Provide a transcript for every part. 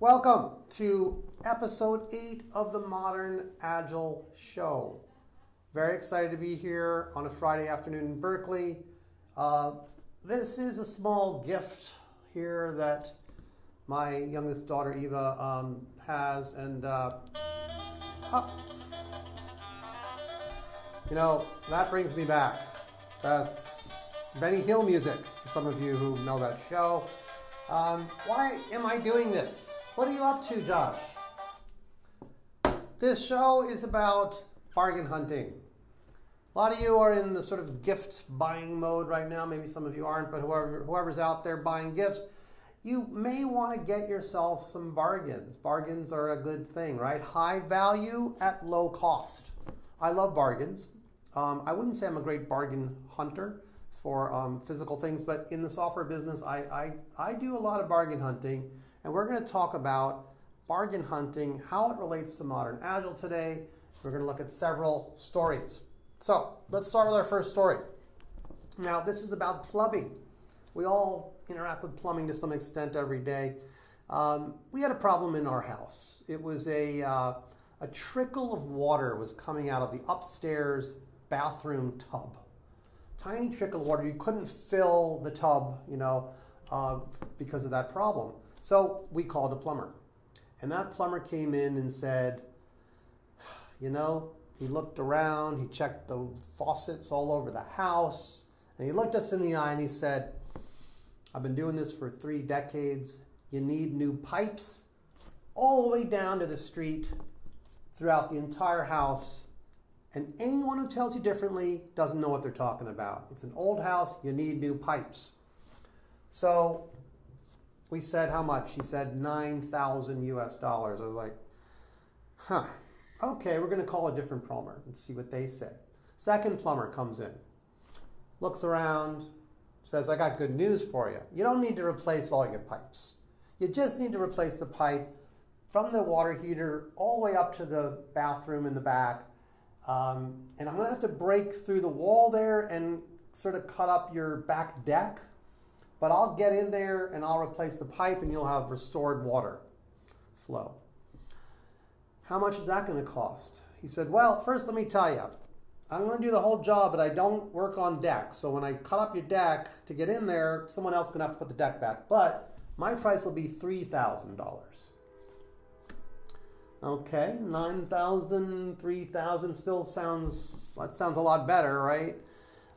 Welcome to episode 8 of the Modern Agile Show. Very excited to be here on a Friday afternoon in Berkeley. This is a small gift here that my youngest daughter Eva has, and you know, that brings me back. That's Benny Hill music for some of you who know that show. Why am I doing this? What are you up to, Josh? This show is about bargain hunting. A lot of you are in the sort of gift buying mode right now. Maybe some of you aren't, but whoever's out there buying gifts, you may want to get yourself some bargains. Bargains are a good thing, right? High value at low cost. I love bargains. I wouldn't say I'm a great bargain hunter for physical things, but in the software business, I do a lot of bargain hunting, and we're going to talk about bargain hunting, how it relates to modern agile today. We're going to look at several stories. So let's start with our first story. Now, this is about plumbing. We all interact with plumbing to some extent every day. We had a problem in our house. It was a trickle of water was coming out of the upstairs bathroom tub. Tiny trickle of water. You couldn't fill the tub, you know, because of that problem. So we called a plumber. And that plumber came in and said, you know, he looked around, he checked the faucets all over the house, and he looked us in the eye and he said, I've been doing this for 3 decades. You need new pipes all the way down to the street, throughout the entire house, and anyone who tells you differently doesn't know what they're talking about. It's an old house, you need new pipes. So we said, how much? He said $9,000 US. I was like, huh, okay, we're gonna call a different plumber and see what they say. Second plumber comes in, looks around, says, I got good news for you. You don't need to replace all your pipes. You just need to replace the pipe from the water heater all the way up to the bathroom in the back. And I'm gonna have to break through the wall there and sort of cut up your back deck, but I'll get in there and I'll replace the pipe and you'll have restored water flow. How much is that gonna cost? He said, well, first let me tell you, I'm gonna do the whole job, but I don't work on decks. So when I cut up your deck to get in there, someone else is gonna have to put the deck back, but my price will be $3,000. Okay, 9,000, 3,000 still sounds, that sounds a lot better, right?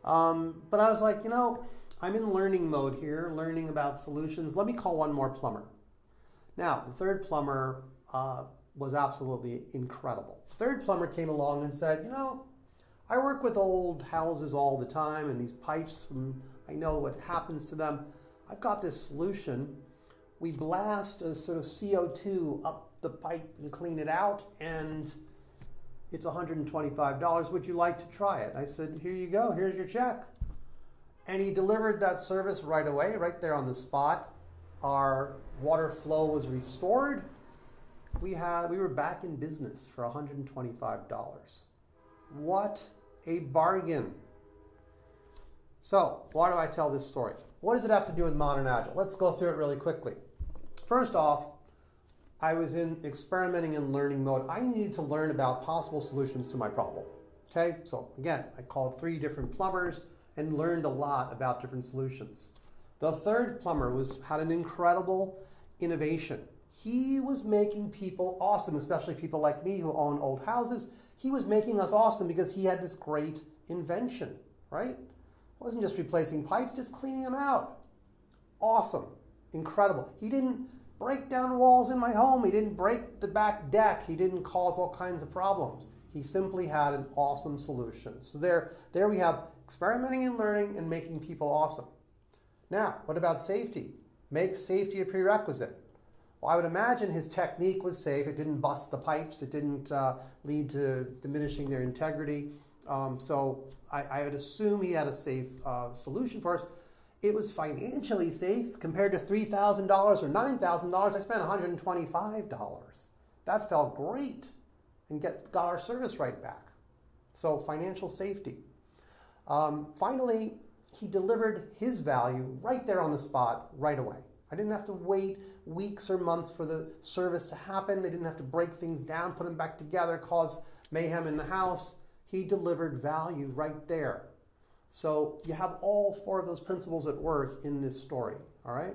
But I was like, you know, I'm in learning mode here, learning about solutions. Let me call one more plumber. Now, the third plumber was absolutely incredible. The third plumber came along and said, you know, I work with old houses all the time and these pipes, and I know what happens to them. I've got this solution. We blast a sort of CO2 up the pipe and clean it out, and it's $125. Would you like to try it? I said, here you go, here's your check. And he delivered that service right away, right there on the spot. Our water flow was restored. We were back in business for $125. What a bargain. So why do I tell this story? What does it have to do with modern agile? Let's go through it really quickly. First off, I was in experimenting and learning mode. I needed to learn about possible solutions to my problem. Okay, so again, I called 3 different plumbers and learned a lot about different solutions. The third plumber had an incredible innovation. He was making people awesome, especially people like me who own old houses. He was making us awesome because he had this great invention, right? It wasn't just replacing pipes, just cleaning them out. Awesome, incredible. He didn't break down walls in my home. He didn't break the back deck. He didn't cause all kinds of problems. He simply had an awesome solution. So there we have experimenting and learning and making people awesome. Now, what about safety? Make safety a prerequisite. Well, I would imagine his technique was safe. It didn't bust the pipes. It didn't lead to diminishing their integrity. So I would assume he had a safe solution for us. It was financially safe compared to $3,000 or $9,000. I spent $125. That felt great and got our service right back. So financial safety. Finally, he delivered his value right there on the spot right away. I didn't have to wait weeks or months for the service to happen. They didn't have to break things down, put them back together, cause mayhem in the house. He delivered value right there. So you have all four of those principles at work in this story, all right?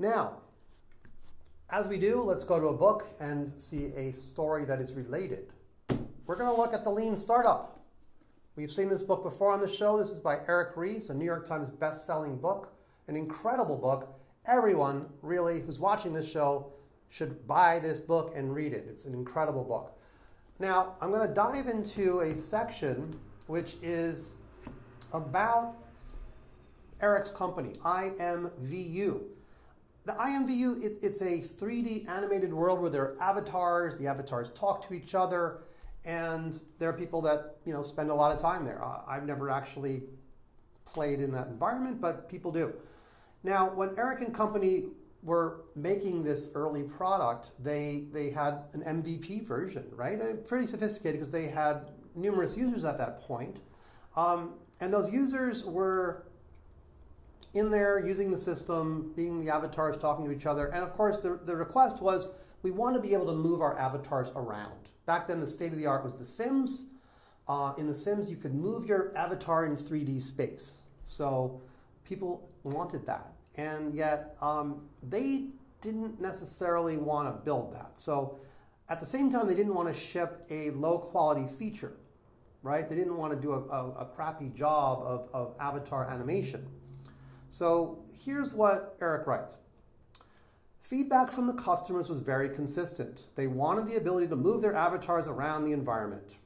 Now, as we do, let's go to a book and see a story that is related. We're going to look at The Lean Startup. We've seen this book before on the show. This is by Eric Ries, a New York Times best-selling book, an incredible book. Everyone, really, who's watching this show should buy this book and read it. It's an incredible book. Now, I'm going to dive into a section which is about Eric's company, IMVU. The IMVU, it's a 3D animated world where there are avatars, the avatars talk to each other, and there are people that, you know, spend a lot of time there. I've never actually played in that environment, but people do. Now, when Eric and company were making this early product, they had an MVP version, right? Pretty sophisticated because they had numerous users at that point. And those users were in there using the system, being the avatars, talking to each other. And of course, the request was, we want to be able to move our avatars around. Back then, the state of the art was The Sims. In The Sims, you could move your avatar in 3D space. So people wanted that. And yet, they didn't necessarily want to build that. So at the same time, they didn't want to ship a low-quality feature, right? They didn't want to do a crappy job of avatar animation. So here's what Eric writes. Feedback from the customers was very consistent. They wanted the ability to move their avatars around the environment.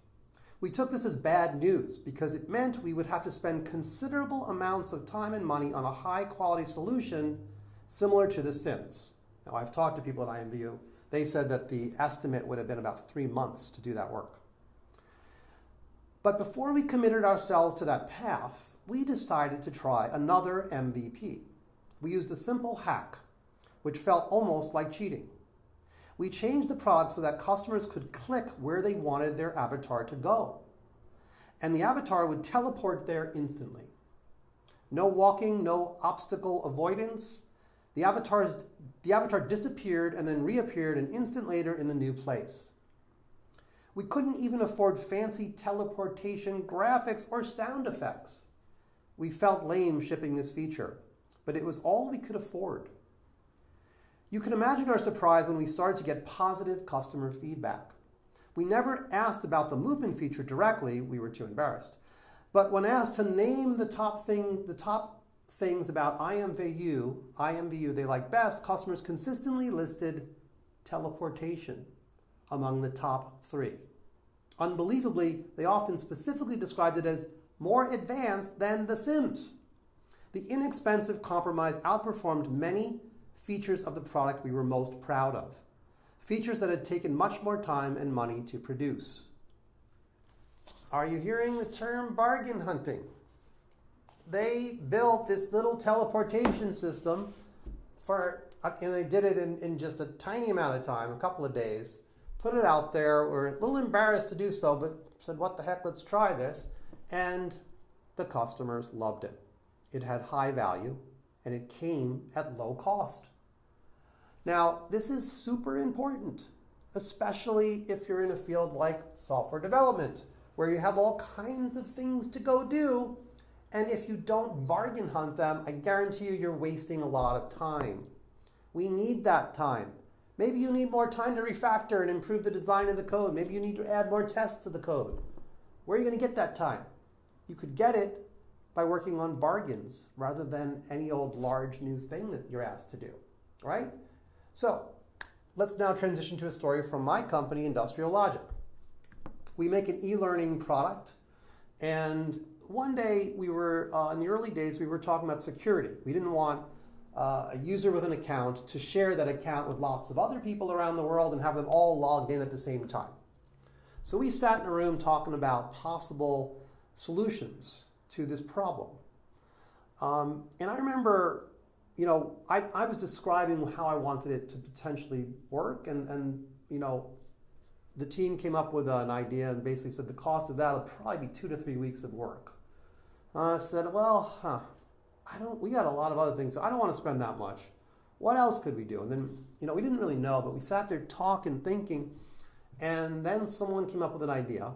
We took this as bad news because it meant we would have to spend considerable amounts of time and money on a high-quality solution similar to The Sims. Now, I've talked to people at IMVU. They said that the estimate would have been about 3 months to do that work. But before we committed ourselves to that path, we decided to try another MVP. We used a simple hack, which felt almost like cheating. We changed the product so that customers could click where they wanted their avatar to go. And the avatar would teleport there instantly. No walking, no obstacle avoidance. The avatar disappeared and then reappeared an instant later in the new place. We couldn't even afford fancy teleportation graphics or sound effects. We felt lame shipping this feature, but it was all we could afford. You can imagine our surprise when we started to get positive customer feedback. We never asked about the movement feature directly, we were too embarrassed. But when asked to name the top things about IMVU they liked best, customers consistently listed teleportation among the top 3. Unbelievably, they often specifically described it as more advanced than The Sims. The inexpensive compromise outperformed many features of the product we were most proud of, features that had taken much more time and money to produce. Are you hearing the term bargain hunting? They built this little teleportation system for, and they did it in just a tiny amount of time, a couple of days, put it out there, were a little embarrassed to do so, but said, what the heck, let's try this. And the customers loved it. It had high value, and it came at low cost. Now, this is super important, especially if you're in a field like software development, where you have all kinds of things to go do, and if you don't bargain hunt them, I guarantee you, you're wasting a lot of time. We need that time. Maybe you need more time to refactor and improve the design of the code. Maybe you need to add more tests to the code. Where are you going to get that time? You could get it by working on bargains rather than any old large new thing that you're asked to do, right? So let's now transition to a story from my company, Industrial Logic. We make an e-learning product, and one day we were, in the early days, we were talking about security. We didn't want a user with an account to share that account with lots of other people around the world and have them all logged in at the same time. So we sat in a room talking about possible solutions to this problem. And I remember, you know, I was describing how I wanted it to potentially work, and you know, the team came up with an idea and basically said the cost of that will probably be 2 to 3 weeks of work. I said, well, we got a lot of other things, so I don't want to spend that much. what else could we do? And then, you know, we didn't really know, but we sat there talking, thinking, and then someone came up with an idea,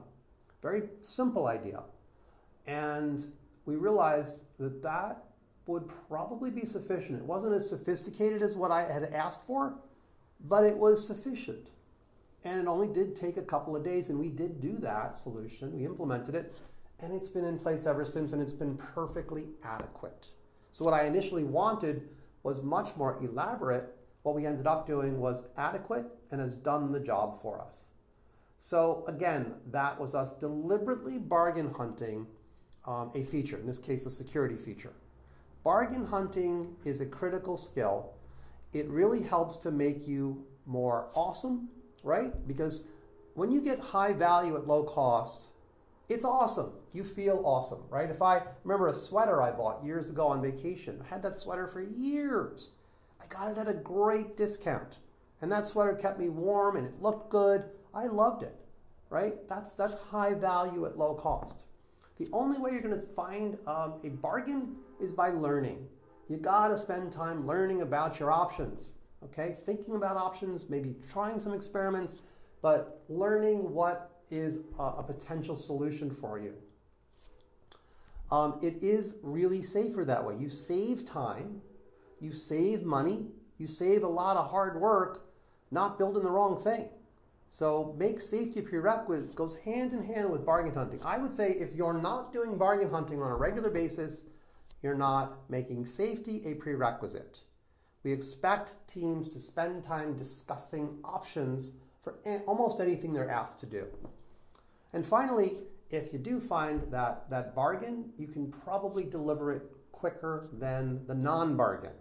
very simple idea, and we realized that that would probably be sufficient. It wasn't as sophisticated as what I had asked for, but it was sufficient. And it only did take a couple of days, and we did do that solution. We implemented it, and it's been in place ever since, and it's been perfectly adequate. So what I initially wanted was much more elaborate. What we ended up doing was adequate and has done the job for us. So again, that was us deliberately bargain hunting a feature, in this case, a security feature. Bargain hunting is a critical skill. It really helps to make you more awesome, right? Because when you get high value at low cost, it's awesome. You feel awesome, right? If I remember a sweater I bought years ago on vacation, I had that sweater for years. I got it at a great discount. And that sweater kept me warm and it looked good. I loved it, right? That's high value at low cost. The only way you're going to find a bargain is by learning. You got to spend time learning about your options, okay? Thinking about options, maybe trying some experiments, but learning what is a potential solution for you. It is really safer that way. You save time, you save money, you save a lot of hard work, not building the wrong thing. So make safety prerequisite. It goes hand in hand with bargain hunting. I would say if you're not doing bargain hunting on a regular basis, you're not making safety a prerequisite. We expect teams to spend time discussing options for almost anything they're asked to do. And finally, if you do find that bargain, you can probably deliver it quicker than the non-bargain.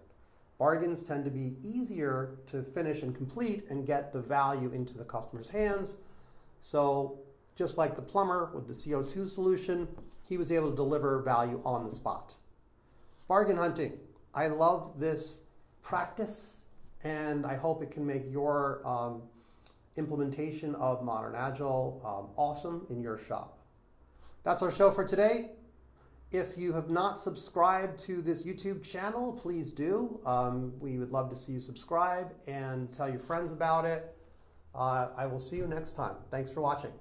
Bargains tend to be easier to finish and complete and get the value into the customer's hands. So just like the plumber with the CO2 solution, he was able to deliver value on the spot. Bargain hunting. I love this practice, and I hope it can make your implementation of Modern Agile awesome in your shop. That's our show for today. If you have not subscribed to this YouTube channel, please do. We would love to see you subscribe and tell your friends about it. I will see you next time. Thanks for watching.